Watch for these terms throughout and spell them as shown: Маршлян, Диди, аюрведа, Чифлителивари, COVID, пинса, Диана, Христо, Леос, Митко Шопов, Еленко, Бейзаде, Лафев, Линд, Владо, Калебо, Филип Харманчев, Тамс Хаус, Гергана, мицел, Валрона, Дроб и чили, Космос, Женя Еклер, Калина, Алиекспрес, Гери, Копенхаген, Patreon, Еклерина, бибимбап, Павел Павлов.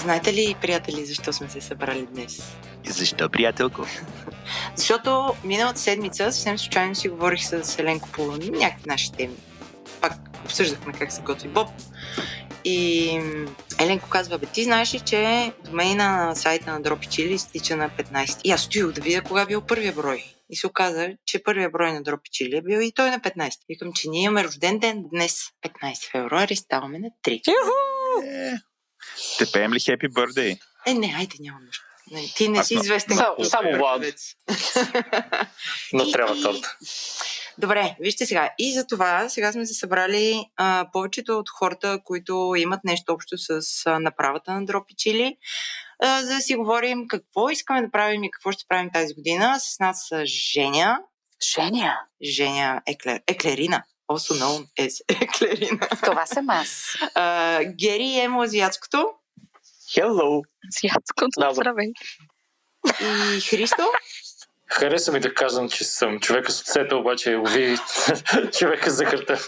Знаете ли, приятели, защо сме се събрали днес? Защо, приятелко? Защото миналата седмица съвсем случайно си говорих с Еленко по някакви наши теми. Пак обсъждахме как се готви боб. И Еленко казва, бе, ти знаеш ли, че до мен на сайта на Дроб и чили стича на 15. И аз стоих да видя кога бил първия брой. И се оказа, че първия брой на Дроб и чили е бил и той на 15. Викам, че ние имаме рожден ден днес, 15 февруари, ставаме на 3. Те пеем ли Happy Birthday? Не, айде, нямам нужда. Ти не си известен. Само Владо. Но трябва торта. Добре, вижте сега. И за това сега сме се събрали повечето от хората, които имат нещо общо с направата на Дроб и чили, за да си говорим какво искаме да правим и какво ще правим тази година. С нас са Женя. Женя Еклер. Еклерина. Also known as Еклерина. Това съм аз. Гери е му азиатското. Hello. Азиатското, здравей. И Христо. Хареса ми да казвам, че съм човека с отцета, обаче лови човека за хърта.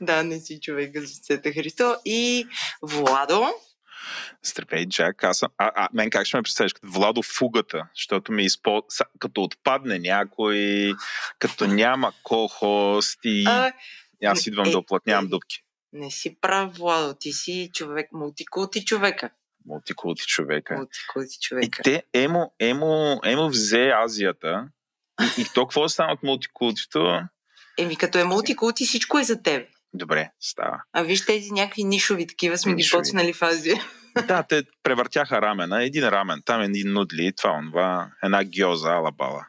Да, не си човека с отцета, Христо. И Владо. Здравей, Джак. Аз съм... мен как ще ме представиш? Като Владо фугата, защото ми като отпадне някой, като няма кохост и аз идвам да оплътнявам дупки. Не си прав, Владо. Ти си човек, мултикулти човека. Мултикулти човека. И те, емо взе Азията. И то какво стана от мултикултито? Еми, като е мултикулти, всичко е за теб. Добре, става. А виж тези някакви нишови, такива сме ги почнали в Азия. Да, те превъртяха рамена. Един рамен, там един нудли, това онва, една гьоза, алабала.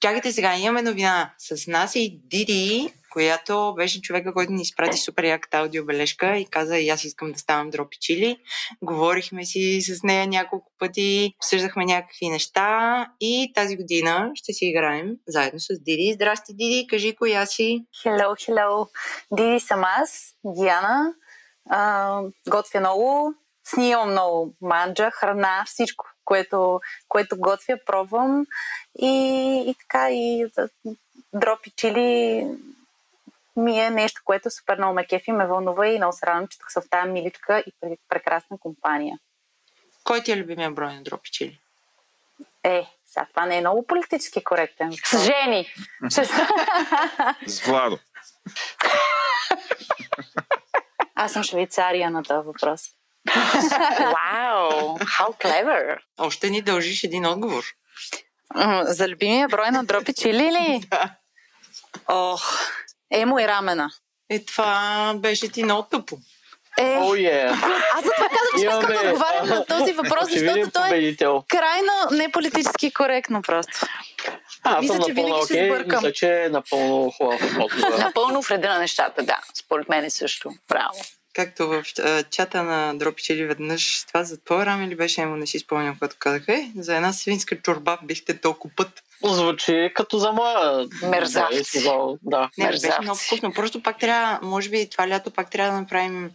Чакайте сега, имаме новина. С нас е и Диди, която беше човека, който ни изпрати супер яката аудиобележка и каза, и аз искам да ставам Дроб и чили. Говорихме си с нея няколко пъти, обсъждахме някакви неща и тази година ще си играем заедно с Диди. Здрасти, Диди, кажи коя си. Hello. Диди съм аз, Диана. Готвя много, снимам много манджа, храна, всичко, което готвя, пробвам. И така, и Дроб и чили ми е нещо, което супер много ме кефи, ме вълнува и много се радвам, че тук съм в тази миличка и прекрасна компания. Кой ти е любимия брой на Дроб и чили? Сега това не е много политически коректен. С Жени! С Владо! Аз съм Швейцария на този въпрос. Wow! How clever! Още ни дължиш един отговор. За любимия брой на Дроб и чили ли? Да. Ох... Емо и рамена. Това беше ти много тъпо. Аз за това казвам, че искам да отговарям на този въпрос, защото той е крайно неполитически коректно просто. Мисля, че винаги ще сбъркам. Мисля, че е напълно хубав отговор. Напълно вреда на нещата, да. Според мен е също. Браво. Както в чата на Дроб и чили веднъж, това за твой раме ли беше, Емо, не си спомням, когато казах, за една свинска чорба бихте толкова път. Звучи като за моя... Мерзавци. Да. Не, беше много вкусно. Просто пак трябва, може би това лято пак трябва да направим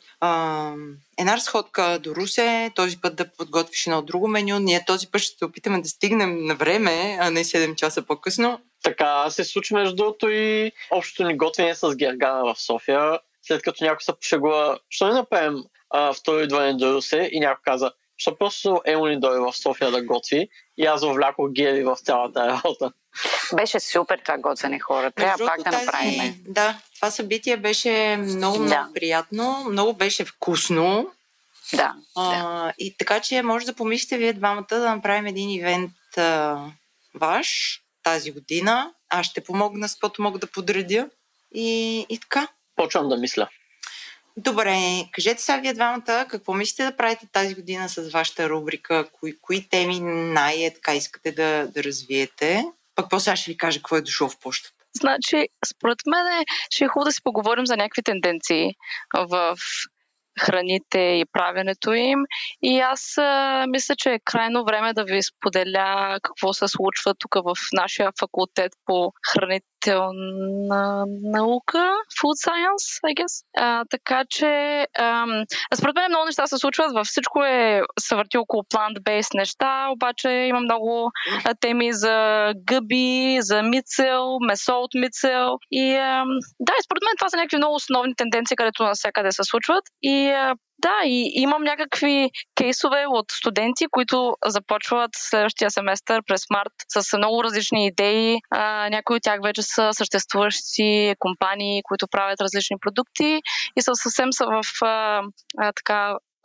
една разходка до Русе, този път да подготвиш едно друго меню. Ние този път ще опитаме да стигнем на време, а не 7 часа по-късно. Така се случи между другото и общото ни готвене с Гергана в София. След като някой се пошегува, що не направим второ идване до Русе и някой каза, защото просто Емо ни дойде в София да готви и аз влякох Гери в цялата работа. Беше супер това готвене, хора. Трябва пак да направим. Да, това събитие беше много приятно, много беше вкусно. Да. И така че може да помислите вие двамата да направим един ивент ваш тази година. Аз ще помогна, защото мога да подредя. И така. Почвам да мисля. Добре, кажете сега вие двамата, какво мислите да правите тази година с вашата рубрика? Кои теми най-така искате да развиете? Пък после аз ще ви кажа какво е дошло в почтата. Значи, според мен ще е хубаво да си поговорим за някакви тенденции в храните и правенето им. И аз мисля, че е крайно време да ви споделя какво се случва тук в нашия факултет по хранителна наука, Food Science, I guess. Така че, според мен много неща се случват, във всичко се върти около plant-based неща, обаче има много теми за гъби, за мицел, месо от мицел. И според мен това са някакви много основни тенденции, където навсякъде се случват. И Да, и имам някакви кейсове от студенти, които започват следващия семестър през март с много различни идеи. Някои от тях вече са съществуващи компании, които правят различни продукти и са съвсем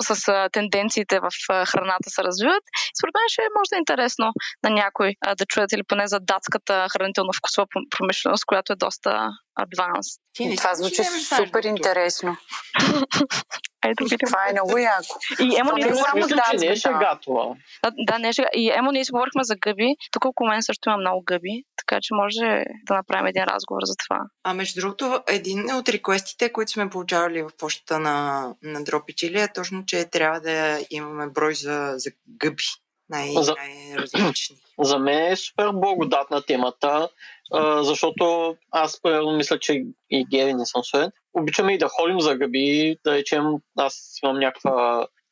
с тенденциите в храната се развиват. Според мен ще може да е интересно на някой да чуят или поне за датската хранително-вкусова промишленост, която е доста адванс. Това звучи супер интересно. Това е много яко. И емо ние си говорихме за гъби. Тук около мен също има много гъби, така че може да направим един разговор за това. А между другото, един от реквестите, които сме получавали в почтата на Дроб и чили, е точно, че трябва да имаме брой за гъби. Най-различни. За мен е супер благодатна темата, защото аз мисля, че и Гери не съм студент. Обичаме и да ходим за гъби, да речем, аз имам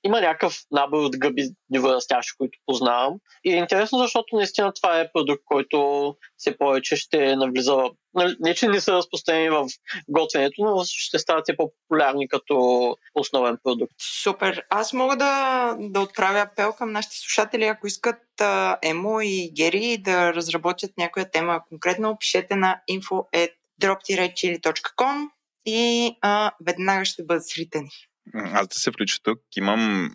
има някакъв набор от гъби диворазтящи, които познавам. И е интересно, защото наистина това е продукт, който все повече ще навлиза в... Не, че не са разпространени в готвенето, но ще стават все по-популярни като основен продукт. Супер! Аз мога да отправя апел към нашите слушатели, ако искат Емо и Гери да разработят някоя тема конкретно, пишете на info@drop-chili.com и веднага ще бъдат сритени. Аз да се включа тук. Имам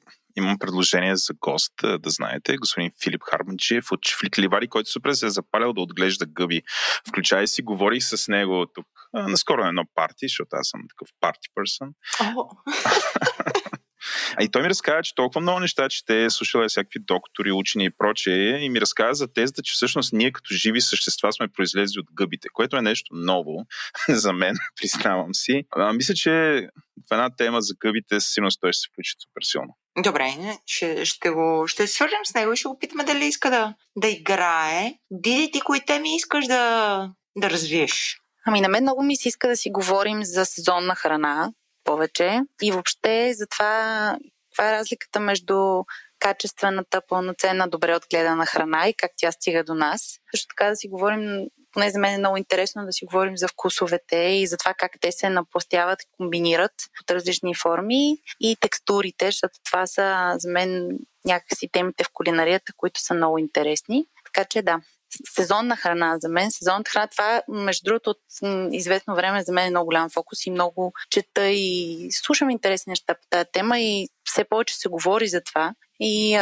предложение за гост, да знаете, господин Филип Харманчев от Чифлителивари, който супер се е запалял да отглежда гъби. Включай си, говорих с него тук наскоро на едно парти, защото аз съм такъв парти персон. И той ми разказа, че толкова много неща, че те е слушала всякакви доктори, учени и прочее, и ми разказа за тезата, че всъщност ние като живи същества сме произлезли от гъбите, което е нещо ново за мен, признавам си. Мисля, че в една тема за гъбите със сигурност той ще се включи супер силно. Добре, ще свържем с него и ще го питаме дали иска да играе. Диди, ти кои теми искаш да развиеш? На мен много ми се иска да си говорим за сезонна храна повече и въобще за това каква е разликата между качествената, пълноценна, добре отгледана храна и как тя стига до нас. Също така да си говорим, поне за мен е много интересно да си говорим за вкусовете и за това как те се напластяват, комбинират от различни форми и текстурите, защото това са за мен някакси темите в кулинарията, които са много интересни. Така че да. Сезонна храна за мен. Сезонната храна, това между другото от известно време за мен е много голям фокус и много чета и слушам интересни неща по тази тема и все повече се говори за това. И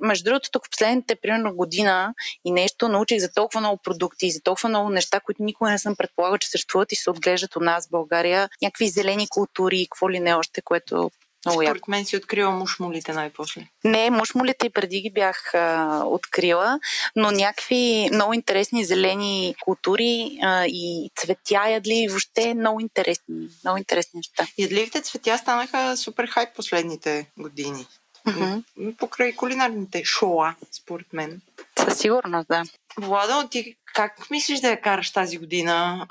между другото, тук в последните примерно година и нещо научих за толкова много продукти и за толкова много неща, които никога не съм предполагал, че съществуват и се отглеждат у нас в България. Някакви зелени култури и какво ли не още, което... Според мен си открила мушмулите най-после. Не, мушмулите и преди ги бях открила, но някакви много интересни зелени култури и цветя ядливи, въобще много интересни неща. Ядливите цветя станаха супер хайп последните години. Mm-hmm. Покрай кулинарните шоуа, според мен. Със сигурност, да. Владо, ти как мислиш да я караш тази година,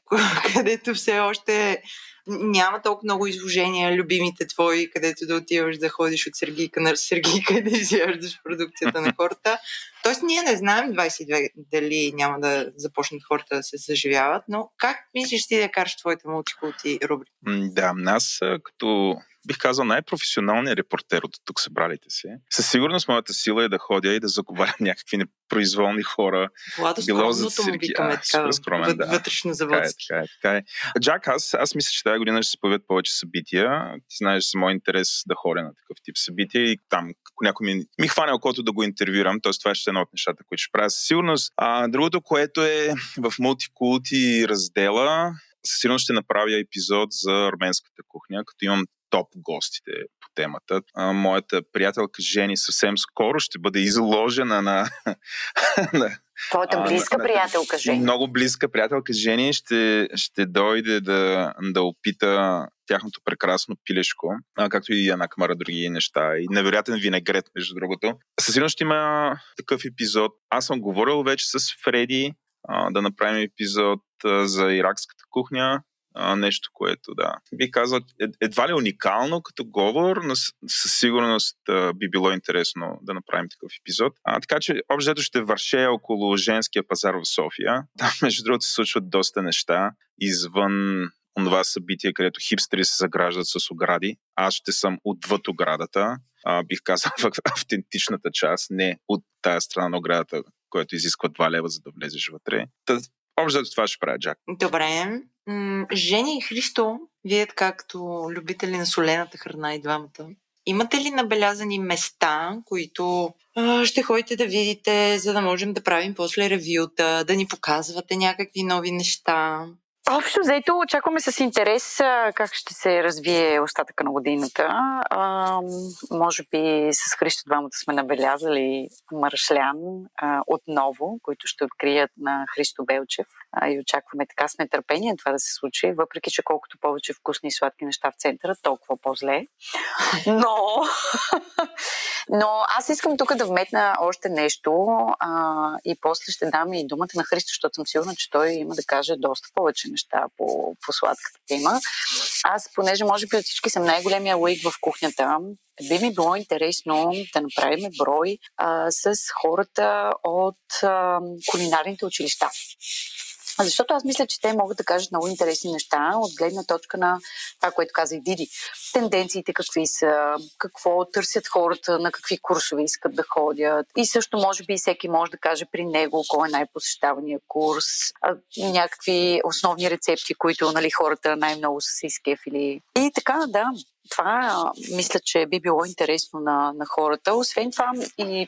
където все още няма толкова много изложения, любимите твои, където да отиваш да ходиш от Сергийка на Сергийка и да изяждаш продукцията на хората. Тоест ние не знаем 22 дали няма да започнат хората да се съживяват, но как мислиш ти да караш твоите мултикулти рубрика? Да, аз като... бих казал най-професионалният репортер от тук събралите си. Със сигурност моята сила е да ходя и да заговарям някакви непроизволни хора. Владо, скромното му викаме така, вътрешно заводски. Джак, аз мисля, че тази година ще се появят повече събития. Ти знаеш, за мой интерес да ходя на такъв тип събития и там, ако някой ми хване окото да го интервюрам, т.е. това ще е едно от нещата, които ще правя със сигурност. А другото, което е в мултикулти раздела, със сигурност ще направя епизод за арменската кухня, като имам топ гостите по темата. Моята приятелка Жени съвсем скоро ще бъде изложена на... Твоята близка приятелка Жени. Много близка приятелка Жени ще дойде да опита тяхното прекрасно пилешко, както и една камара други неща. И невероятен винегрет, между другото. Със сигурност ще има такъв епизод. Аз съм говорил вече с Фреди да направим епизод за иракската кухня. Нещо, което да. Би казал, едва ли уникално като говор, но със сигурност би било интересно да направим такъв епизод. Така че общо ще върше около женския пазар в София. Там, между другото, се случват доста неща извън това събитие, където хипстери се заграждат с огради. Аз ще съм отвъд оградата, бих казал автентичната част, не от тая страна на оградата, която изисква 2 лева, за да влезеш вътре. Общо това ще правя, Джак. Добре. Женя и Христо, вие както любители на солената храна и двамата, имате ли набелязани места, които ще ходите да видите, за да можем да правим после ревюта, да ни показвате някакви нови неща? Общо взето очакваме с интерес как ще се развие остатъка на годината. Може би с Христо двамата сме набелязали Маршлян отново, който ще открият на Христо Белчев. И очакваме така с нетърпение това да се случи, въпреки че колкото повече вкусни и сладки неща в центъра, толкова по-зле. Но аз искам тук да вметна още нещо и после ще дам и думата на Христо, защото съм сигурна, че той има да каже доста повече неща по сладката тема. Аз, понеже може би от всички съм най-големия лаик в кухнята, би ми било интересно да направим брой с хората от кулинарните училища. Защото аз мисля, че те могат да кажат много интересни неща от гледна точка на това, което каза и Диди. Тенденциите какви са, какво търсят хората, на какви курсове искат да ходят. И също може би всеки може да каже при него кой е най-посещавания курс, някакви основни рецепти, които хората най-много са се изкефили. И така, да. Това мисля, че би било интересно на хората. Освен това и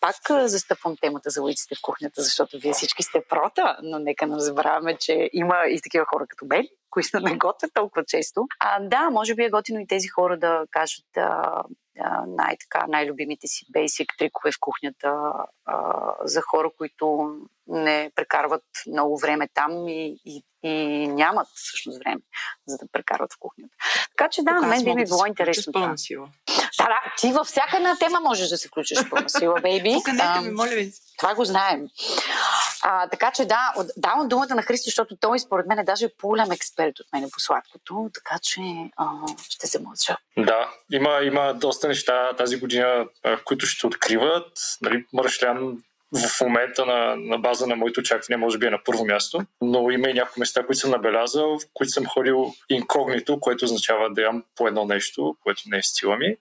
пак застъпвам темата за улиците в кухнята, защото вие всички сте прота, но нека не забравяме, че има и такива хора като мен, които не готвят толкова често. Да, може би е готино и тези хора да кажат най-любимите си бейсик трикове в кухнята за хора, които не прекарват много време там и нямат всъщност време, за да прекарват в кухнята. Така че да, на мен би ми било интересно. Да, ти във всяка една тема можеш да се включиш в пълна сила, бейби. Това го знаем. Така че да, давам думата на Христо, защото той според мен е даже по-голям експерт от мен по сладкото, така че ще се мълча. Да, има доста неща тази година, които ще откриват. Маршлян в момента на база на моето очакване може би е на първо място, но има и някои места, които съм набелязал, в които съм ходил инкогнито, което означава да ям по едно нещо, което не е стила ми.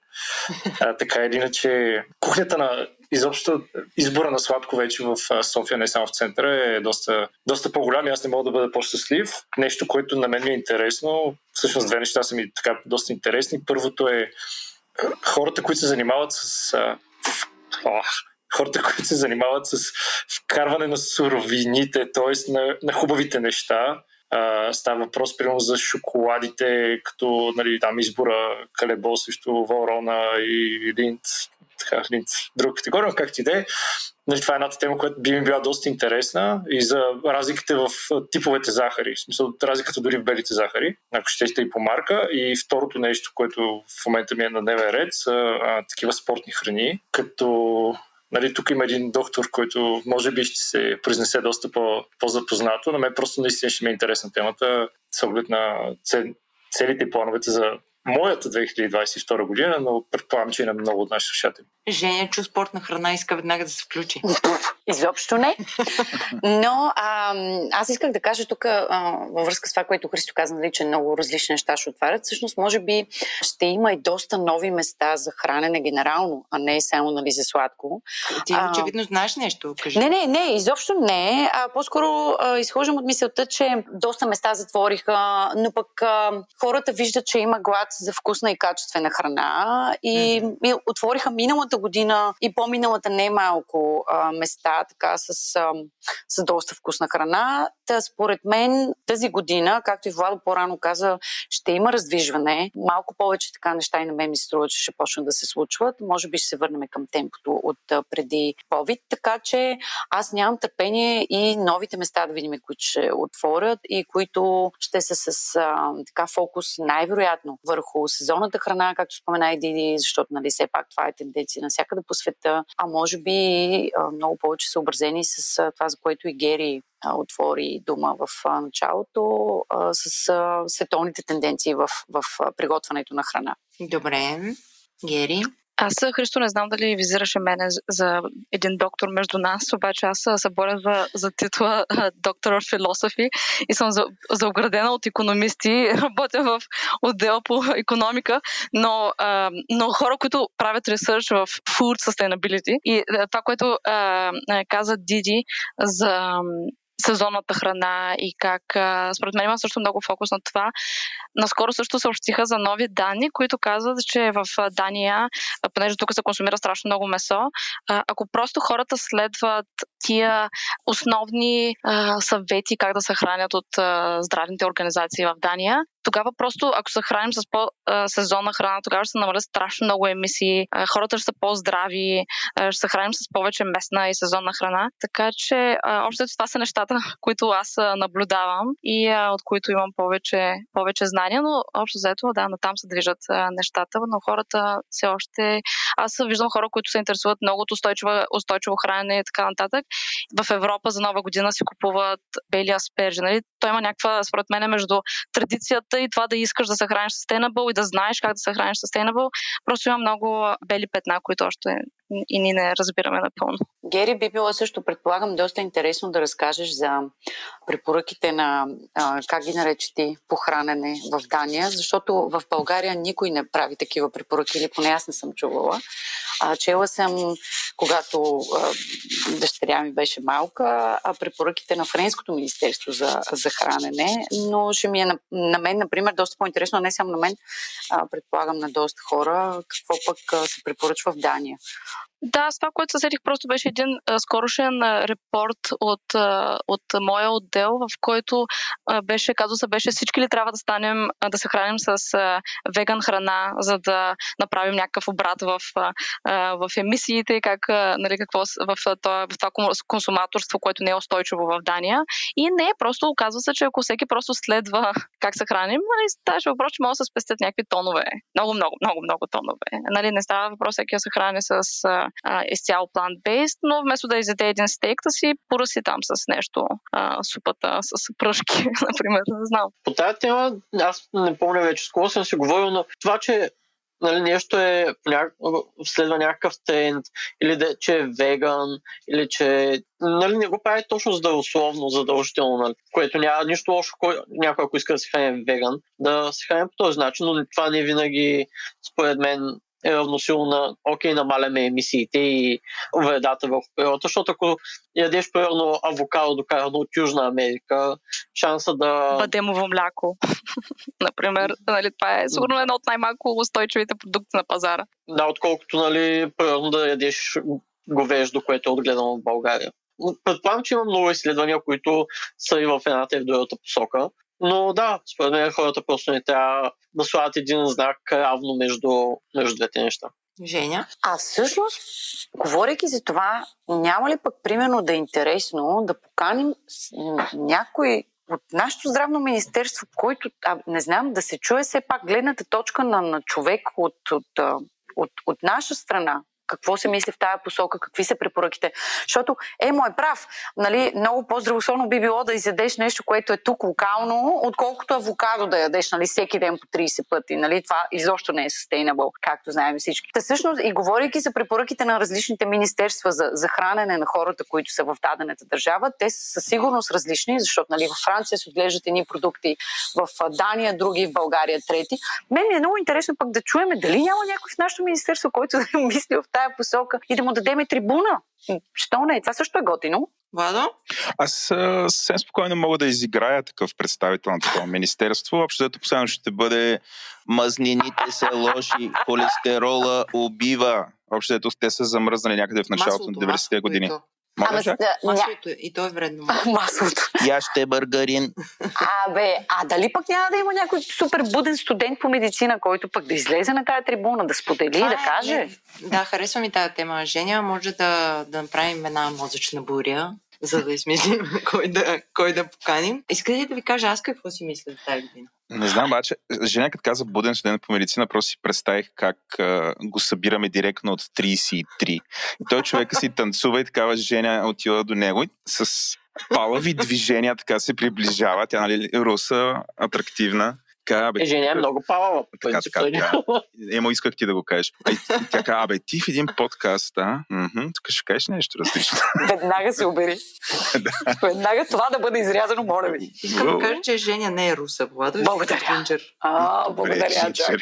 Така или иначе, кухнята на изобщо избора на сладко вече в София, не само в центъра, е доста по-голям и аз не мога да бъда по-щастлив. Нещо, което на мен ми е интересно, всъщност две неща са ми така доста интересни. Първото е хората, които се занимават с... Хората, които се занимават с вкарване на суровините, т.е. на хубавите неща. Става въпрос, примерно, за шоколадите, като там избора Калебо срещу Валрона и Линд, друга категория, както и да е. Това е едната тема, която би ми била доста интересна и за разликите в типовете захари. В смисъл, разликата дори в белите захари, ако ще сте и по марка. И второто нещо, което в момента ми е на дневен ред, са такива спортни храни, като... тук има един доктор, който може би ще се произнесе доста по-запознато, но мен просто наистина ще ми е интересна темата с оглед на целите и плановете за моята 2022 година, но предполагам, че и на много от нашите слушатели. Женя чу спортна храна, иска веднага да се включи. Изобщо не. Но аз исках да кажа тук във връзка с това, което Христо каза, че много различни неща ще отварят. Всъщност, може би ще има и доста нови места за хранене генерално, а не само за сладко. Ти очевидно знаеш нещо, кажи. Не, изобщо не. По-скоро изхождам от мисълта, че доста места затвориха, но пък хората виждат, че има глад за вкусна и качествена храна и отвориха миналата година и по-миналата не малко места така с доста вкусна храна. Според мен тази година, както и Владо по-рано каза, ще има раздвижване. Малко повече така неща и на мен ми се струва, че ще почнат да се случват. Може би ще се върнем към темпото от преди COVID, така че аз нямам търпение и новите места да видим, които ще отворят и които ще са с така фокус най-вероятно върху сезонната храна, както спомена и Диди, защото все пак това е тенденция навсякъде по света, а може би много повече съобразени с това, за което и Гери отвори дума в началото, с световните тенденции в приготвянето на храна. Добре. Гери? Аз, Христо, не знам дали визираше мене за един доктор между нас, обаче аз се боря за титла доктор в философи и съм заоградена от икономисти, работя в отдел по икономика, но хора, които правят ресърч в food sustainability и това, което каза Диди за сезонната храна и как... Според мен има също много фокус на това. Наскоро също съобщиха за нови данни, които казват, че в Дания, понеже тук се консумира страшно много месо, ако просто хората следват тия основни съвети как да се хранят от здравните организации в Дания, тогава просто, ако се храним с по-сезонна храна, тогава ще се намалят страшно много емисии, хората ще са по-здрави, ще се храним с повече местна и сезонна храна. Така че, общо това са нещата, които аз наблюдавам и от които имам повече знания, но общо заето, да, натам се движат нещата, но хората все още... Аз виждам хора, които се интересуват много от устойчиво хранене и така нататък. В Европа за Нова година си купуват бели аспержи. Нали? Той има някаква, според мен, между традицията и това да искаш да се храниш sustainable и да знаеш как да се храниш sustainable. Просто има много бели петна, които още и ние не разбираме напълно. Гери, би било също, предполагам, доста интересно да разкажеш за препоръките на, как ги наречете, похранене в Дания, защото в България никой не прави такива препоръки, или поне аз не съм чувала. Чела съм, когато дъщеря ми беше малка, препоръките на Френското министерство за хранене, но ще ми е на мен, например, доста по-интересно, не само на мен, предполагам на доста хора, какво пък се препоръчва в Дания. Да, с това, което се сетих, просто беше един скорошен репорт от моя отдел, в който беше казуса беше всички ли трябва да се храним с веган храна, за да направим някакъв обрат в емисиите и как, нали, какво в това консуматорство, което не е устойчиво в Дания. И не, просто оказва се, че ако всеки просто следва как се храним, нали, ставаше въпрос, че може да се спестят някакви тонове. Много тонове. Нали, не става въпрос всеки да се храни с изцяло plant-based, но вместо да изяде един стейк, да си поръси там с нещо, супата с пръшки, например, не знам. По тази тема, аз не помня вече с кого съм си говорил, но това, че нали, нещо е следва някакъв тренд, или че е веган, или че нали, не го прави точно здравословно, задължително, нали, което няма нищо лошо, някой, ако иска да се храни веган, да се храни по този начин, но това не винаги, според мен, е равносилно на окей, намаляме емисиите и вредата върху природата, защото ако ядеш примерно авокадо докарано от Южна Америка, шанса да... Бадемово мляко, например. Нали, това е сигурно едно от най-малко устойчивите продукти на пазара. Да, отколкото нали, примерно да ядеш говеждо, което е отгледано в България. Предполагам, че има много изследвания, които са и в едната и в другата посока. Но да, според мен хората просто не трябва да слагат един знак равно между двете неща. Женя? А всъщност, говорейки за това, няма ли пък примерно да е интересно да поканим някой от нашето здравно министерство, който, не знам, да се чуе все пак гледната точка на човек от наша страна? Какво се мисли в тая посока, какви са препоръките. Защото, му е прав, нали, много по-здравословно би било да изядеш нещо, което е тук локално, отколкото авокадо да ядеш, нали, всеки ден по 30 пъти. Нали, това изобщо не е sustainable, както знаем всички. Та всъщност, и говорейки за препоръките на различните министерства за хранене на хората, които са в дадената държава, те са със сигурност различни, защото нали, във Франция се отглеждат едни продукти, в Дания други, в България трети. Мен ми е много интересно пък да чуем дали няма някой в нашето министерство, който да мисли в тая посока и да му дадем трибуна. Що не? Това също е готино. Владо? Аз съвсем спокойно мога да изиграя такъв представител на такова министерство. Общото последно ще бъде мазнините са лоши, холестерола убива. Общото те са замръзнали някъде в началото на 90-те години. Маслото и то е вредно. Маслото. Я ще българин. А дали пък няма да има някой супер буден студент по медицина, който пък да излезе на тая трибуна, да сподели, да каже? Да, харесва ми тая тема. Женя, може да направим една мозъчна буря, за да измислим кой да поканим. Искате ли да ви кажа аз какво си мисля за тази година? Не знам, обаче, Женя като каза буден студент по медицина, просто си представих как го събираме директно от 33. И той човека си танцува и такава Женя отива до него и с палави движения така се приближава. Тя, нали, руса, атрактивна. Така, бе, Женя е много Павлова. Емо, исках ти да го кажеш. Тя каза, абе, ти в един подкаст, а? Тук ще кажеш нещо различно. Веднага се убери. Веднага това да бъде изрязано, моля ви. Искам да кажа, че Женя не е руса, Владо. Благодаря. Благодаря, Джак.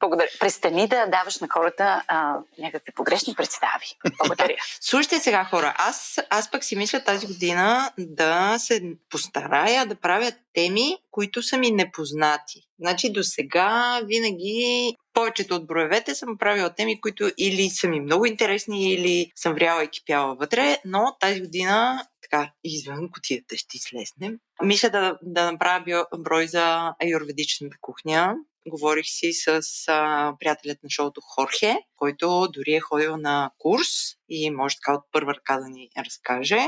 Благодаря. Престани да даваш на хората някакви погрешни представи. Благодаря. Слушайте сега, хора, аз пък си мисля тази година да се постарая да правя теми, които са ми непознати. Значи до сега винаги повечето от броевете съм правила теми, които или са ми много интересни, или съм вряла и кипяла вътре, но тази година така, извън кутията ще слезнем. Мисля да направя брой за аюрведичната кухня. Говорих си с приятелят на шоуто Хорхе, който дори е ходил на курс и може така от първа ръка да ни разкаже.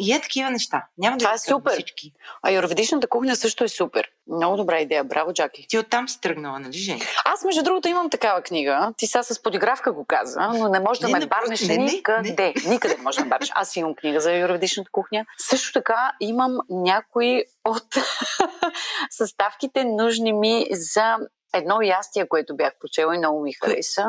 И е такива неща. Няма това да е супер. Всички. Аюрведичната кухня също е супер. Много добра идея. Браво, Джаки. Ти оттам си тръгнала, нали, Жени? Аз, между другото, имам такава книга. Ти сега с подигравка го каза, но не можеш да ме барнеш никъде. Никъде не можеш да ме барнеш. Аз имам книга за аюрведичната кухня. Също така имам някои от съставките, нужни ми за едно ястие, което бях прочела и много ми хареса.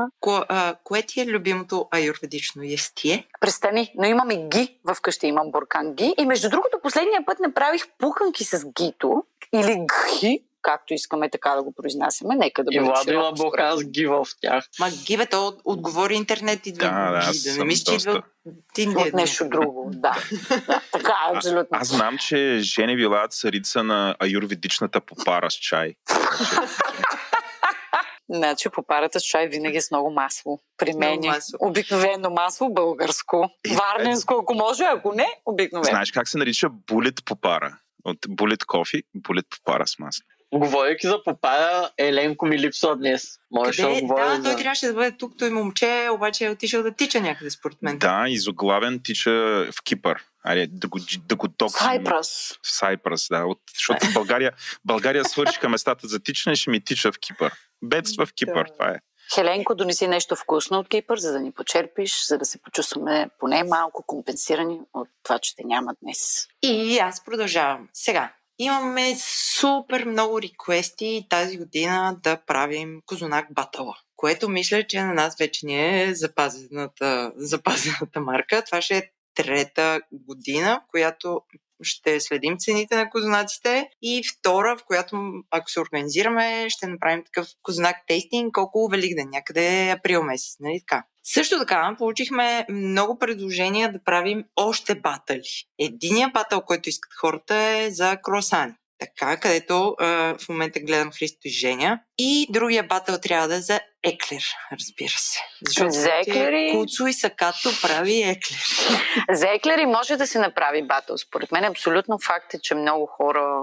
Кое ти е любимото аюрведично ястие? Престани, но имаме ги вкъщи, имам буркан ги. И между другото, последния път направих пуханки с гито или гхи, както искаме така да го произнасяме. Нека да бъде широко. И Владила Бока с ги в тях. Ма ги, бе, то отговори интернет и да не мисля, че идва от нещо друго. Да. Така, абсолютно. Аз знам, че Женя била царица на аюрведичната попара с чай. Значи попарата с чай винаги с много масло. При мен обикновено масло, българско. Варненско, ако може, ако не, обикновено. Знаеш как се нарича булет попара? От булет кофи, булет попара с масло. Говорейки за попара, Еленко ми липсва днес. Можеш да говориш. Да, той трябваше да бъде тук, той момче, обаче е отишъл да тича някъде според мен. Да, изоглавен тича в Кипър. Айде, да го токсим. Сайпръс. Сайпръс, да. Защото България свършиха местата за тичане, ще ми тича в Кипър. Бедства в Кипър, това е. Хеленко, донеси нещо вкусно от Кипър, за да ни почерпиш, за да се почувстваме поне малко компенсирани от това, че те няма днес. И аз продължавам. Сега. Имаме супер много реквести тази година да правим Козунак Батала, което мисля, че на нас вече не е запазената марка. Това ще е трета година, в която ще следим цените на козунаците, и втора, в която, ако се организираме, ще направим такъв Козунак тейстинг, около Великден, някъде април месец, нали така. Също така, получихме много предложения да правим още батали. Единият батъл, който искат хората, е за круасани. Така, където в момента гледам Христо и Женя. И другия батъл трябва да е за еклер, разбира се. За еклери... Куцо и Сакато прави еклер. За еклери може да се направи батъл. Според мен абсолютно факт е, че много хора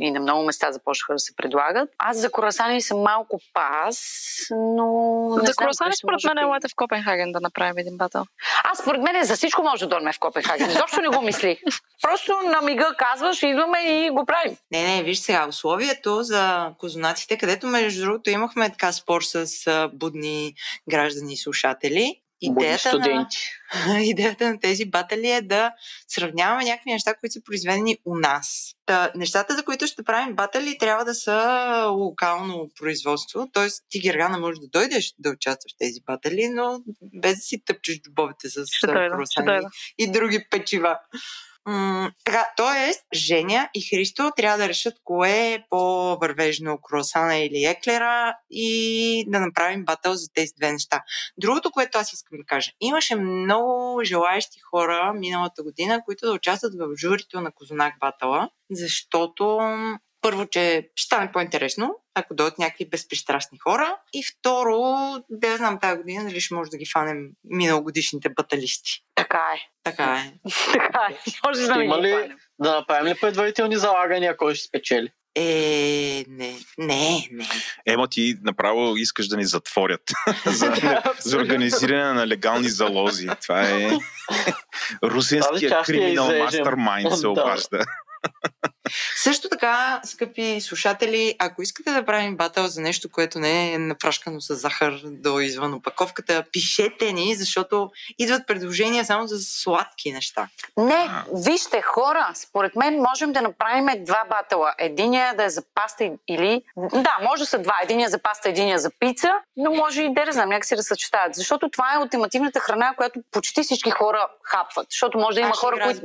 и на много места започнаха да се предлагат. Аз за круасани съм малко пас, но... За круасани според мен елате в Копенхаген да направим един батъл. Аз според мен за всичко може да дойдем в Копенхаген. Защо не го мисли? Просто на мига казваш, идваме и го правим. Не, виж сега, условието за козунаците, където между другото имахме така спор с будни граждани и слушатели. Идеята на тези батали е да сравняваме някакви неща, които са произведени у нас. Нещата, за които ще правим батали, трябва да са локално производство. Т.е. ти, Гергана, може да дойдеш да участваш в тези батали, но без да си тъпчеш дубовете с круасани и други печива. Тоест, Женя и Христо трябва да решат кое е по-вървежно, круасана или еклера, и да направим батъл за тези две неща. Другото, което аз искам да кажа, имаше много желаещи хора миналата година, които да участват в журито на Козунак батъла, защото първо, че ще стане по-интересно, ако дойдат някакви безпристрастни хора, и второ, да знам тази година дали ще може да ги фанем миналогодишните баталисти. Така е. Може да ми ги фанем. Да направим ли предварителни залагания, кой ще спечели? Не. Ема, ти направо искаш да ни затворят за организиране на легални залози. Това е русинския криминал мастермайнд се обажда. Също така, скъпи слушатели, ако искате да правим батъл за нещо, което не е напрашкано с захар до извън опаковката, пишете ни, защото идват предложения само за сладки неща. Не, вижте, хора, според мен можем да направим два батъла. Единия да е за паста или... Да, може да са два. Единия за паста, единия за пица, но може и да знам някак си да съчетаят. Защото това е ултимативната храна, която почти всички хора хапват. Защото може да има хора, които...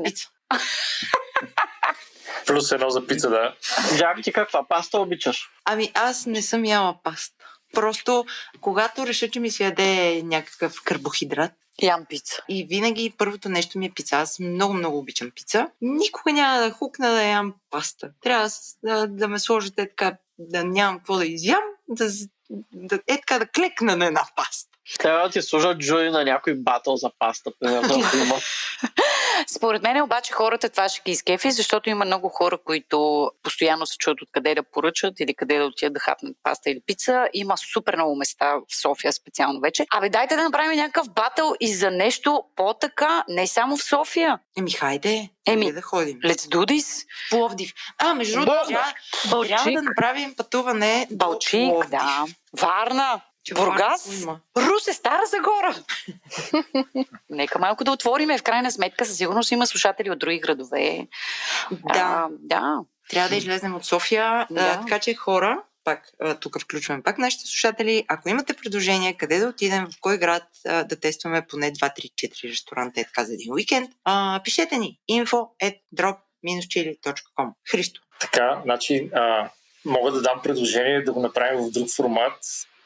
Плюс едно за пица, да. Жак, ти каква паста обичаш? Ами аз не съм яла паста. Просто когато реша, че ми се яде някакъв карбохидрат, ям пица. И винаги първото нещо ми е пица. Аз много обичам пица. Никога няма да хукна да ям паста. Трябва да ме сложите така, да нямам какво да изям, е така да клекна на една паста. Трябва да ти служат джури на някой батъл за паста. Според мен обаче хората това ще ги изкефи, защото има много хора, които постоянно се чуят откъде да поръчат или къде да отидат да хапнат паста или пица. Има супер много места в София специално вече. Абе, дайте да направим някакъв батъл и за нещо по-така, не само в София. Хайде да ходим. Let's do this. Пловдив. Между другото, трябва да направим пътуване до Пловдив. Да. Варна. Бургас, Русе, Стара Загора. Нека малко да отвориме. В крайна сметка със сигурност има слушатели от други градове. Да. Трябва да излезнем от София. Да. Така че хора, тук включваме пак нашите слушатели. Ако имате предложение къде да отидем, в кой град да тестваме поне 2-3-4 ресторанта, така за един уикенд, пишете ни info@drop-chili.com. Христо. Така, значи мога да дам предложение да го направим в друг формат.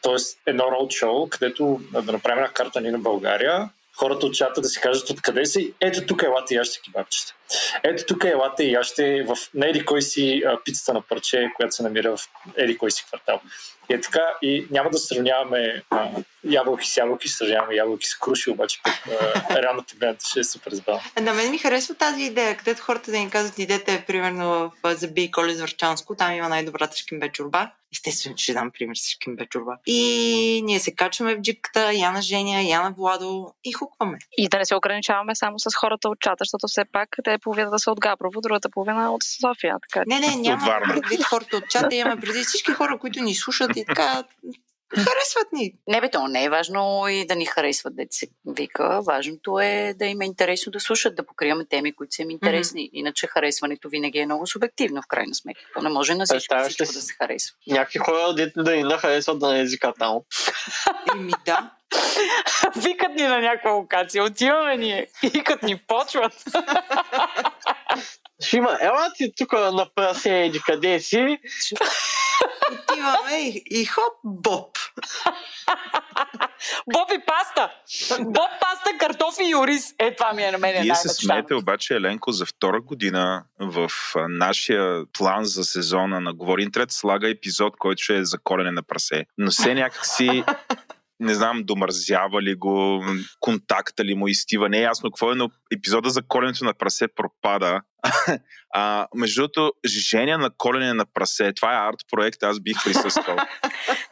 Тоест едно роудшоу, където да направим една карта ни на България, хората от чата да си кажат откъде си, ето тук елате и яще кебабчета. Ето тук елате и яще в не еди кой си пицата на парче, която се намира в еди кой си квартал. И е така, и няма да сравняваме ябълки с ябълки, сравняваме ябълки с круши, обаче реално погледната ще е супер забавно. На мен ми харесва тази идея, където хората да ни казват идете примерно в Заби Коле Звърчанско, там има най-добрата шкембе чорба. Естествено, че ще дам пример с шкембе чорба. И ние се качваме в джипката, Яна Женя, Яна Владо и хукваме. И да не се ограничаваме само с хората от чата, защото все пак те половината са от Габрово, другата половина от София. Така. Не, няма предвид хората от чата, имаме предвид всички хора, които ни слушат. И така, харесват ни. Не бе, то не е важно и да ни харесват, да се вика. Важното е да им е интересно да слушат, да покриваме теми, които са им интересни. Mm-hmm. Иначе харесването винаги е много субективно, в крайна сметка. То не може на всичко да се харесва. Някакви хора да ни нахаресват да не езикат там. Ими да. Викат ни на някаква локация, отиваме ние и като ни почват. Ще има, ела ти тук на прасе, къде си? Отиваме и хоп, боб. Боб и паста. Боб, паста, картофи и ориз. Това ми е на мен най-мечтаното. Вие се смеете обаче, Еленко, за втора година в нашия план за сезона на Говори Интернет слага епизод, който ще е за корене на прасе. Но все някакси... Не знам, домързява ли го, контакта ли му изтива, не е ясно какво е, но епизода за коленето на прасе пропада. Между другото, Женя на колене на прасе, това е арт проект, аз бих присъствал.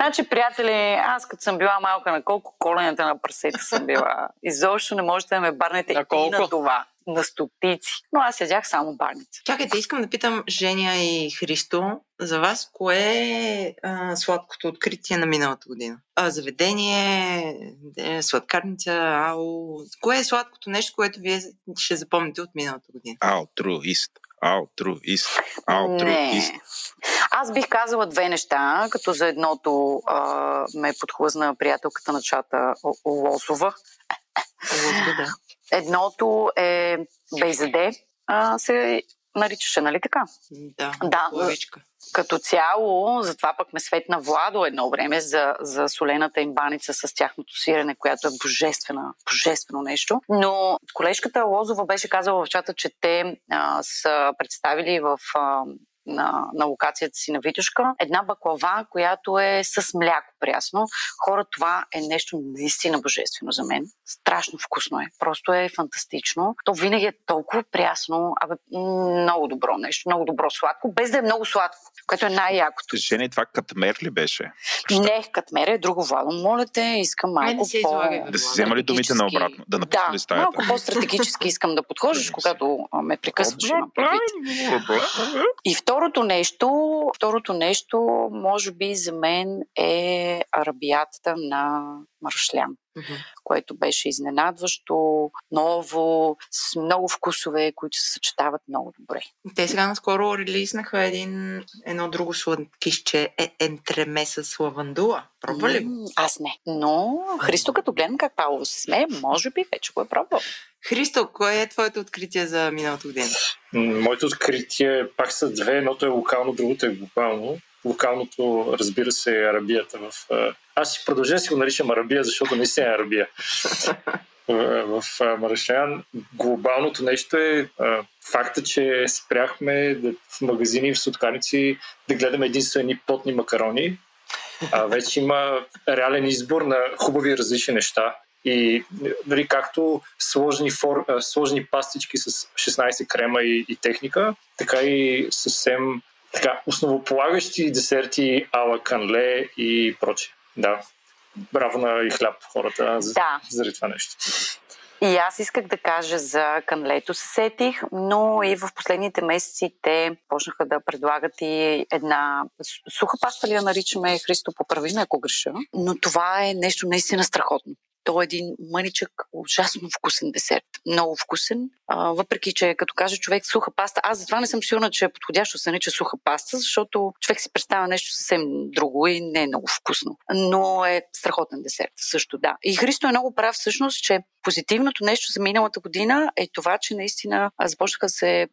Значи, приятели, аз като съм била малка, на колко коленете на прасете съм била. Изобщо не можете да ме барнете и на това. На стотици. Но аз седях само барница. Чакайте, искам да питам Женя и Христо, за вас кое е сладкото откритие на миналата година? Заведение, сладкарница, ау... Кое е сладкото нещо, което вие ще запомните от миналата година? Алтруист. Аз бих казала две неща, като за едното ме подхлъзна приятелката на чата Лосова. Да. Едното е Бейзаде, се наричаше, нали така? Да, лъвичка. Като цяло, затова пък ме светна Владо едно време за солената им баница с тяхното сирене, която е божествено нещо. Но колежката Лозова беше казала в чата, че те са представили в на локацията си на Витушка. Една баклава, която е с мляко прясно. Хора, това е нещо наистина божествено за мен. Страшно вкусно е. Просто е фантастично. То винаги е толкова прясно. Абе, много добро нещо. Много добро сладко. Без да е много сладко, което е най-якото. Жени, това катмер ли беше? Не, катмер е друго, Владо. Моля те, искам малко по... Да си взема ли думите на обратно? Да, напусна ли стаята? Да, малко по-стратегически искам да подхождаш, когато ме прекъсваш. И второто нещо, може би за мен е арабиятата на марушлян, което беше изненадващо, ново, с много вкусове, които се съчетават много добре. Те сега наскоро релизнаха едно друго сладкишче, ентремеса с лавандула. Пробва ли го? Аз не. Но Христо, като гледам как Павло се смее, може би вече го е пробвал. Христо, кое е твоето откритие за миналото година? Моето откритие пак са две. Едното е локално, другото е глобално. Локалното, разбира се, е арабията. Аз си продължа да си го наричам арабия, защото наистина е арабия. В Марашлян глобалното нещо е факта, че спряхме в магазини и в сутканици да гледаме единствено едни потни макарони. А вече има реален избор на хубави различни неща. И нали, както сложни пастички с 16 крема и техника, така и съвсем така, основополагащи десерти ала канле и прочее. Да, бравна и хляб хората заради това нещо. И аз исках да кажа за канлето се сетих, но и в последните месеци те почнаха да предлагат и една суха паста ли я наричаме, Христо, поправи ме ако греша, но това е нещо наистина страхотно. То е един мъничък, ужасно вкусен десерт. Много вкусен. Въпреки, че като каже човек суха паста, аз затова не съм сигурна, че е подходящо се нарича суха паста, защото човек си представя нещо съвсем друго и не е много вкусно. Но е страхотен десерт също, да. И Христо е много прав всъщност, че позитивното нещо за миналата година е това, че наистина започнаха да се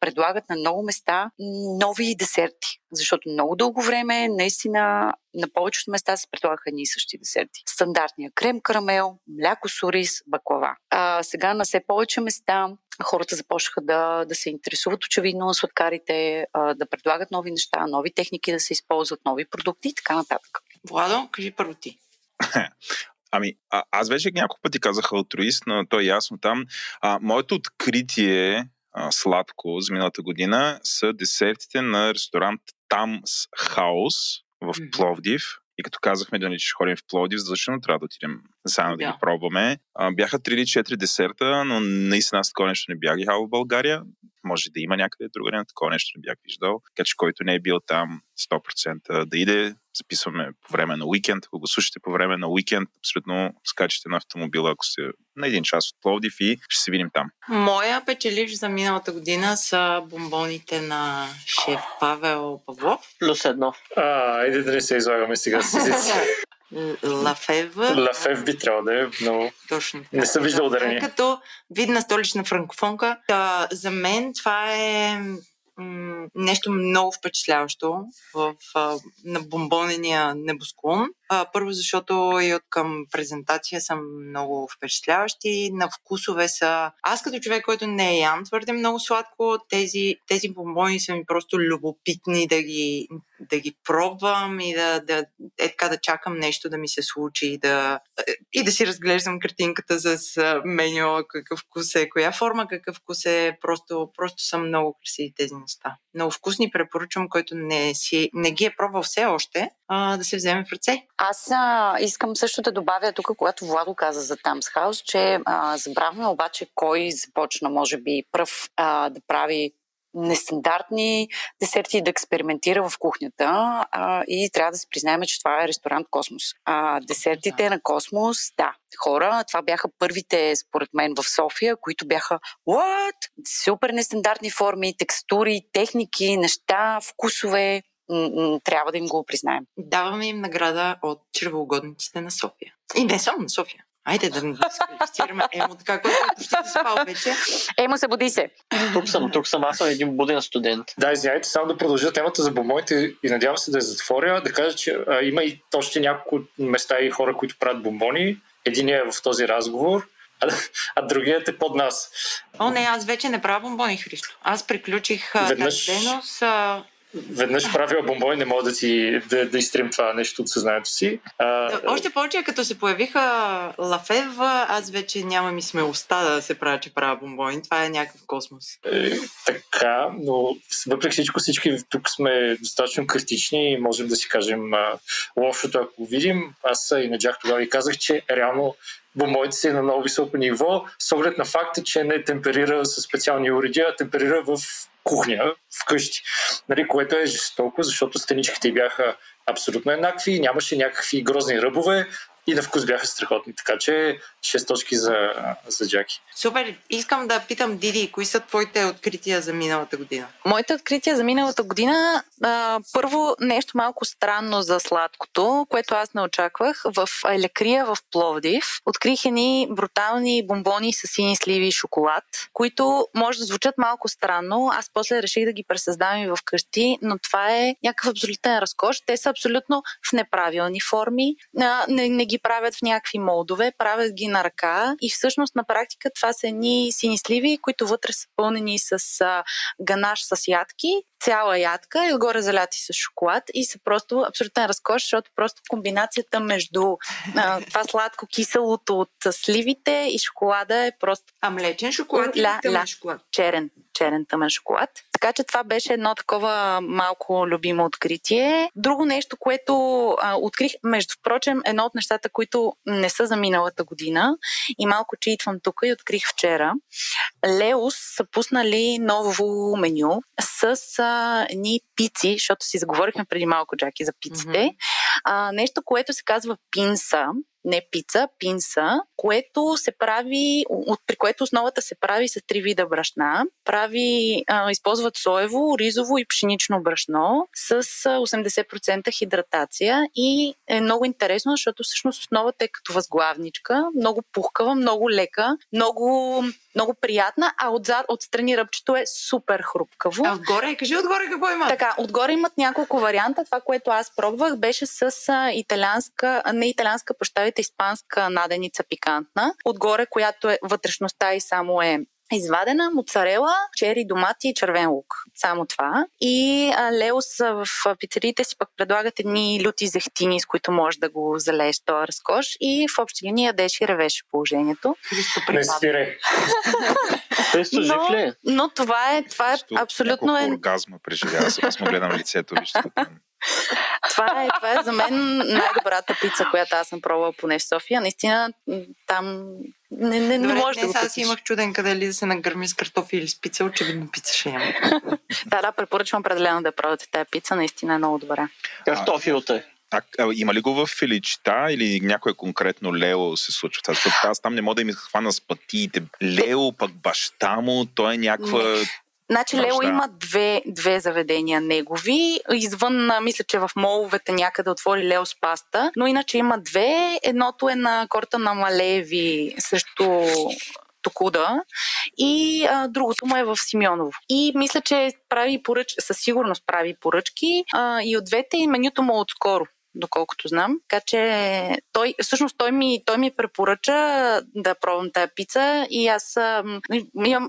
предлагат на много места нови десерти. Защото много дълго време наистина на повечето места се предлагаха едни и същи десерти. Стандартния крем карамел, мляко с ориз, баклава. А сега на все повече места хората започнаха да се интересуват очевидно на сладкарите, да предлагат нови неща, нови техники да се използват, нови продукти и така нататък. Владо, кажи първо ти. Ами, аз вече няколко пъти казах алтруист, но то е ясно там. Моето откритие сладко за миналата година са десертите на ресторант Тамс Хаус в Пловдив. И като казахме да не че ходим в Пловдив, защото трябва да отидем заедно да ги пробваме. Бяха 3 или 4 десерта, но наистина аз такова нещо не бях гихал в България. Може да има някъде другаде, но такова нещо не бях виждал. Така че който не е бил там 100% да иде, записваме по време на уикенд. Ако го слушате по време на уикенд, абсолютно скачате на автомобила, ако сте на един час от Пловдив и ще се видим там. Моя печеливш за миналата година са бомбоните на шеф Павел Павлов. Плюс едно. Айде да не се излагаме сега с езици. Лафев. Лафев би трябвало да е, но точно, не съм виждал ударение. Като видна столична франкофонка, за мен това е нещо много впечатляващо на бомбонения небосклон. Първо, защото и от към презентация са много впечатляващи. На вкусове са... Аз като човек, който не е ям твърде много сладко, тези бомбони са ми просто любопитни да ги пробвам и да чакам нещо да ми се случи и да си разглеждам картинката с меню, какъв вкус е, коя форма, какъв вкус е. Просто са много красиви тези неща. Много вкусни, препоръчвам, който не ги е пробвал все още, да се вземе в ръце. Аз искам също да добавя тук, когато Владо каза за Тамс Хаус, че забравяме обаче кой започна, може би, пръв да прави нестандартни десерти и да експериментира в кухнята и трябва да се признаем, че това е ресторант Космос. Десертите на Космос, хора, това бяха първите, според мен, в София, които бяха супер нестандартни форми, текстури, техники, неща, вкусове. Трябва да им го признаем. Даваме им награда от чревоугодниците на София. И не само на София. Айде да не дисквалифицираме Емо, така, който почти да спал вече. Емо, събуди се. Тук съм, аз съм един буден студент. Да, извиняйте, само да продължа темата за бомбоните и надявам се да я затворя. Да кажа, че има и още няколко места и хора, които правят бомбони. Единият е в този разговор. а другият е под нас. О, не, аз вече не правя бомбони, Христо. Аз приключих дейност. Веднъж правил бомбони, не мога да изтрим това нещо от съзнанието си. Още повече, като се появиха Лафев, аз вече нямам и смелостта да се правя, че правя бомбони. Това е някакъв космос. Така, но въпреки всичко, всички тук сме достатъчно критични и можем да си кажем лошото, ако видим. Аз и наджах тогава и казах, че реално бомбоните са на много високо ниво, с оглед на факта, че не темперира със специални уреди, а темперира в кухня, вкъщи. Нали, което е жестоко, защото стеничките бяха абсолютно еднакви, нямаше някакви грозни ръбове и на вкус бяха страхотни. Така че 6 точки за Джаки. Супер! Искам да питам, Диди, кои са твоите открития за миналата година? Моите открития за миналата година, първо нещо малко странно за сладкото, което аз не очаквах. В Елекрия в Пловдив открих едни брутални бомбони с сини сливи и шоколад, които може да звучат малко странно. Аз после реших да ги пресъздавам и вкъщи, но това е някакъв абсолютен разкош. Те са абсолютно в неправилни форми. Не ги правят в някакви молдове, правят ги на ръка и всъщност на практика това са едни сини сливи, които вътре са пълнени с ганаш с ядки, цяла ядка и отгоре заляти с шоколад и са просто абсолютен разкош, защото просто комбинацията между това сладко-киселото от сливите и шоколада е просто... А млечен шоколад или тъмен шоколад? Черен тъмен шоколад. Така че това беше едно такова малко любимо откритие. Друго нещо, което открих, между впрочем, едно от нещата, които не са за миналата година и малко читвам тук и открих вчера. Леос са пуснали ново меню с ни пици, защото си заговорихме преди малко, Джаки, за пиците. Mm-hmm. Нещо, което се казва пинса. Не пица, пинса, което се прави, при което основата се прави с 3 вида брашна. Използват соево, ризово и пшенично брашно с 80% хидратация и е много интересно, защото всъщност основата е като възглавничка, много пухкава, много лека, много приятна, а отстрани ръбчето е супер хрупкаво. А отгоре, кажи отгоре какво имат? Така, отгоре имат няколко варианта. Това, което аз пробвах, беше с испанска наденица пикантна. Отгоре, която е вътрешността и само е извадена, моцарела, чери, домати и червен лук. Само това. И Леос в пицериите си пък предлагат едни люти зехтини, с които можеш да го залееш този разкош и в общи линии ядеш и ревеше положението. Не спирай. Но това е абсолютно... Няколко оргазма преживява се, аз му гледам лицето, вижте. Това е за мен най-добрата пица, която аз съм пробвала поне в София. Наистина там не може да го купиш. Аз имах чуден къде ли да се нагърми с картофи или с пица, очевидно пица ще имам. Да, препоръчвам определено да пробвате тая пица, наистина е много добра. Картофилата е. Има ли го в Филичита или някое конкретно Лео се случва? Аз там не мога да ми хвана с пътиите. Лео, пък баща му, той е някаква... Значи Лео има две заведения негови. Извън, мисля, че в моловете някъде отвори Лео с паста, но иначе има две. Едното е на корта на Малееви срещу Токуда и другото му е в Симеоново. И мисля, че със сигурност прави поръчки и от двете и менюто му отскоро, доколкото знам. Така че той ми препоръча да пробвам тая пица и аз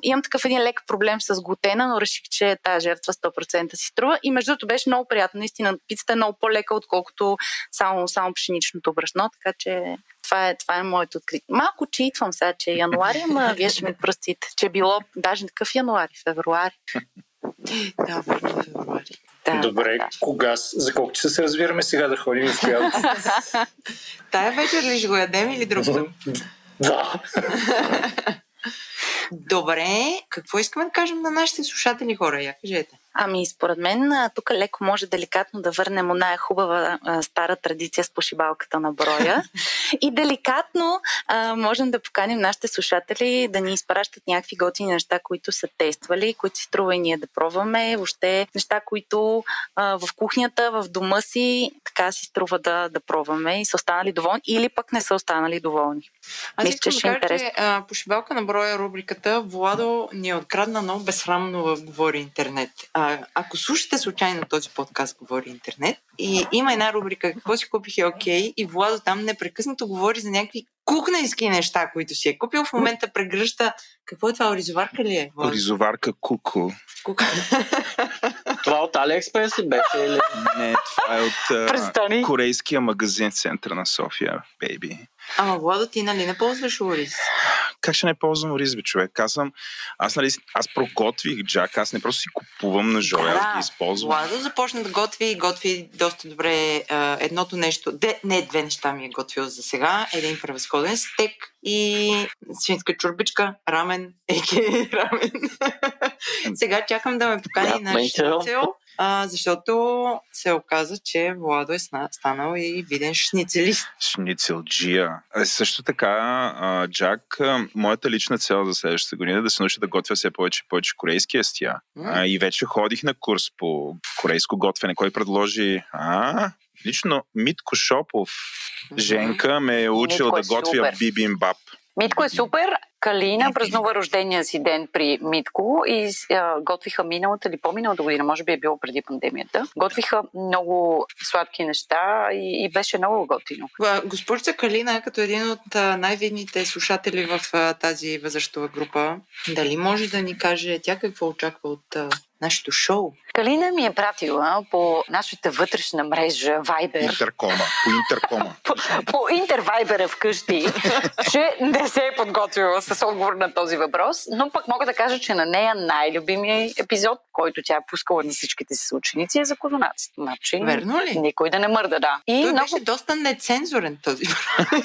имам такъв един лек проблем с глутена, но реших, че тая жертва 100% си струва и между другото беше много приятно. Наистина, пицата е много по-лека, отколкото само пшеничното брашно, така че това е моето откритие. Малко читвам сега, че е януари, ама вие ще ми простите, че е било даже такъв януари, февруари. Да, февруари. Да, добре, да. Кога? За колко часа се разбираме сега да ходим в коя? Тая вечер ли ще го ядем или друг път? Да. Добре, какво искаме да кажем на нашите слушатели, хора? Я кажете. Ами, според мен, тук леко може деликатно да върнем оная хубава стара традиция с пошибалката на броя. И деликатно можем да поканим нашите слушатели да ни изпращат някакви готини неща, които са тествали, които си струва и ние да пробваме. Въобще неща, които в кухнята, в дома си, така си струва да пробваме и са останали доволни или пък не са останали доволни. Аз мисля, че интересно. Пошибалка на броя рубриката Владо ни е открадна много безсрамно в Говори интернет. Ако слушате случайно този подкаст Говори интернет и има една рубрика Какво си купих е окей и Владо там непрекъснато говори за някакви кукненски неща, които си е купил. В момента прегръща... Какво е това? Оризоварка ли е? Оризоварка Куко. Това от Алиекспрес ли беше? Или... Не, това е от корейския магазин център на София, бейби. Ама, Владо, ти нали не ползваш ориз? Как ще не ползвам ориз, бе, човек? Аз прокотвих джак, аз не просто си купувам ножове, аз ги използвам. Владо започна да готви доста добре едното нещо. Две неща ми е готвил за сега. Един превъзходен стек и свинска чурбичка, рамен, рамен. Сега чакам да ме покани на шницел, защото се оказа, че Владо е станал и виден шницелист. Шницелджия. Също така, Джак, моята лична цел за следващата година е да се науча да готвя все повече и повече корейски естия. И вече ходих на курс по корейско готвене. Кой предложи... Лично Митко Шопов, Женка, ме е учил да готвя бибимбап. Митко е супер. Калина празнува рождения си ден при Митко и готвиха миналата или по-миналата година, може би е било преди пандемията. Готвиха много сладки неща и беше много готино. Госпожа Калина е като един от най-видните слушатели в тази възрастова група. Дали може да ни каже тя какво очаква от нашето шоу? Калина ми е пратила по нашата вътрешна мрежа Viber. По интеркома. по интервайбера вкъщи, че не се е подготвила с отговор на този въпрос, но пък мога да кажа, че на нея най-любимия епизод, който тя е пускала на всичките си ученици, е за козунаците. Значи, верно ли? Никой да не мърда, да. И той много... беше доста нецензурен този въпрос.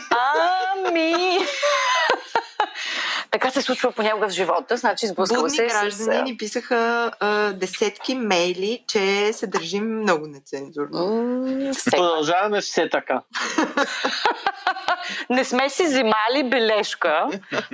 Ами... Така се случва понякога в живота, значи сблъскала будни се граждани ни писаха десетки мейли, че се държим много нецензурно. Продължаваме все така. Не сме си взимали бележка,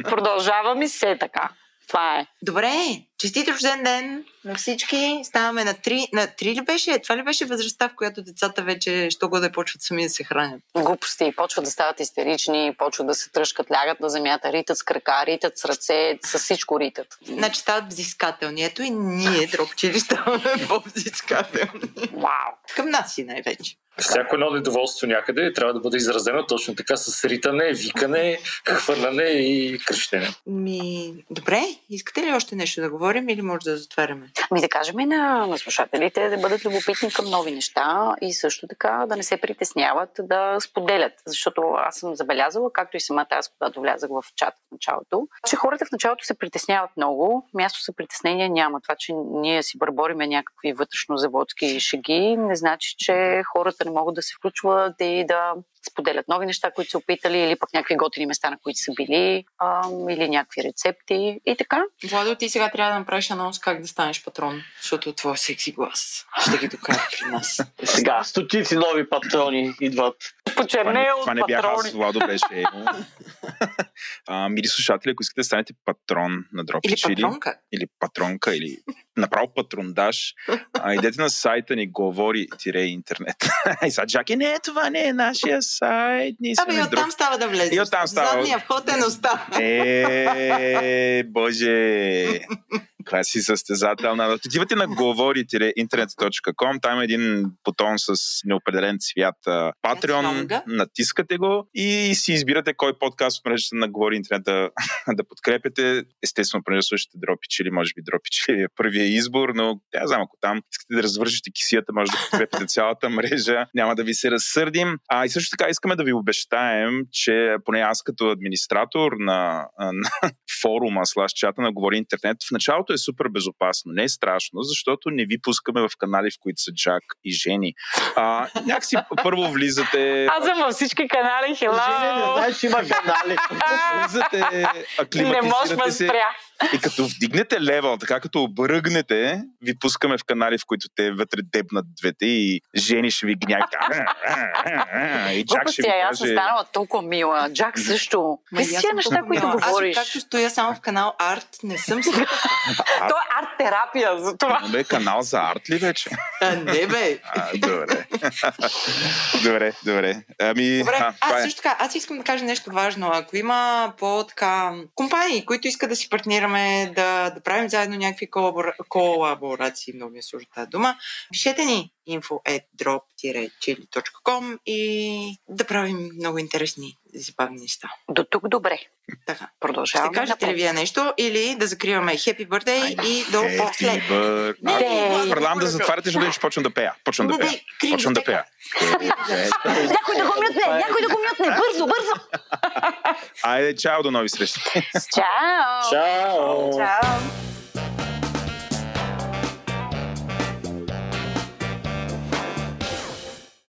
продължаваме и все така. Това е. Добре, честит рожден ден на всички. Ставаме на 3. На 3 ли беше? Това ли беше възрастта, в която децата вече що годе почват сами да се хранят? Глупости. Почват да стават истерични, почват да се тръшкат, лягат на земята, ритат с крака, ритат с ръце, с всичко ритат. Значи стават взискателни. Ето и ние, Дроб и чили, ставаме по-взискателни. Вау! Към нас си най-вече. Всяко едно недоволство някъде трябва да бъде изразено точно така с ритане, викане, хвърляне и кръщене. Добре, искате ли още нещо да говорим или може да затваряме? Да кажем и на слушателите да бъдат любопитни към нови неща и също така да не се притесняват да споделят, защото аз съм забелязала, както и самата аз, когато влязах в чат в началото, че хората в началото се притесняват много, място за притеснения няма. Това, че ние си бърбориме някакви вътрешнозаводски шеги, не значи, че хората не могат да се включват и да споделят нови неща, които са опитали, или пък някакви готини места, на които са били, или някакви рецепти и така. Владо, ти сега трябва да направиш анонс как да станеш патрон, защото твой секси глас ще ги докара при нас. Сега стотици нови патрони идват. Почернел патрони. Това не бях аз, Владо беше. Мили слушатели, ако искате да станете патрон на Дроб и чили, или патронка, или направо патрондаж, идете на сайта ни говори-интернет. И сега Джаки, не, това не е нашия сайт. И оттам става да влезеш. Задния вход е остава. Боже! Това си състезателна. Отивате на говори-интернет.com, там е един бутон с неопределен цвят Patreon, натискате го и си избирате кой подкаст от мрежата на Говори Интернет да подкрепяте. Естествено, понеже слушате Дроб и чили, може би Дроб и чили е първият избор, но я знам, ако там искате да развържете кисията, може да подкрепите цялата мрежа, няма да ви се разсърдим. И също така искаме да ви обещаем, че поне аз като администратор на форума слаш чата на Говори Интернет, в началото е супер безопасно. Не е страшно, защото не ви пускаме в канали, в които са Джак и Жени. Някакси първо влизате... Аз съм във всички канали, хела! Жени, не знаеш, има канали. Влизате, аклиматизирате се. И като вдигнете левел, така като обръгнете, ви пускаме в канали, в които те вътре дебнат двете и Жени ще ви гняка. И Джак ще ви каже... Аз съм станала толкова мила. Джак също. Какви си тия неща, които говориш? Аз както стоя само в канал Арт, не съм сега. То е арт-терапия за това. Бе, канал за арт ли вече? Не, бе. Добре. Добре, аз също така, аз искам да кажа нещо важно. Ако има по-така компании, които искат да си партнират тренираме, да правим заедно някакви колаборации, много ми е сложна тази дума. Пишете ни info@drop-chili.com и да правим много интересни забавни неща. До тук добре. Така, продължаваме. Ще кажете ли вие нещо или да закриваме Happy Birthday и до после? Предлагам да затваряте, защото ще почвам да пея. Почвам да пея. Някой да го мютне! Бързо, бързо! Айде, чао, до нови срещи! Чао! Чао!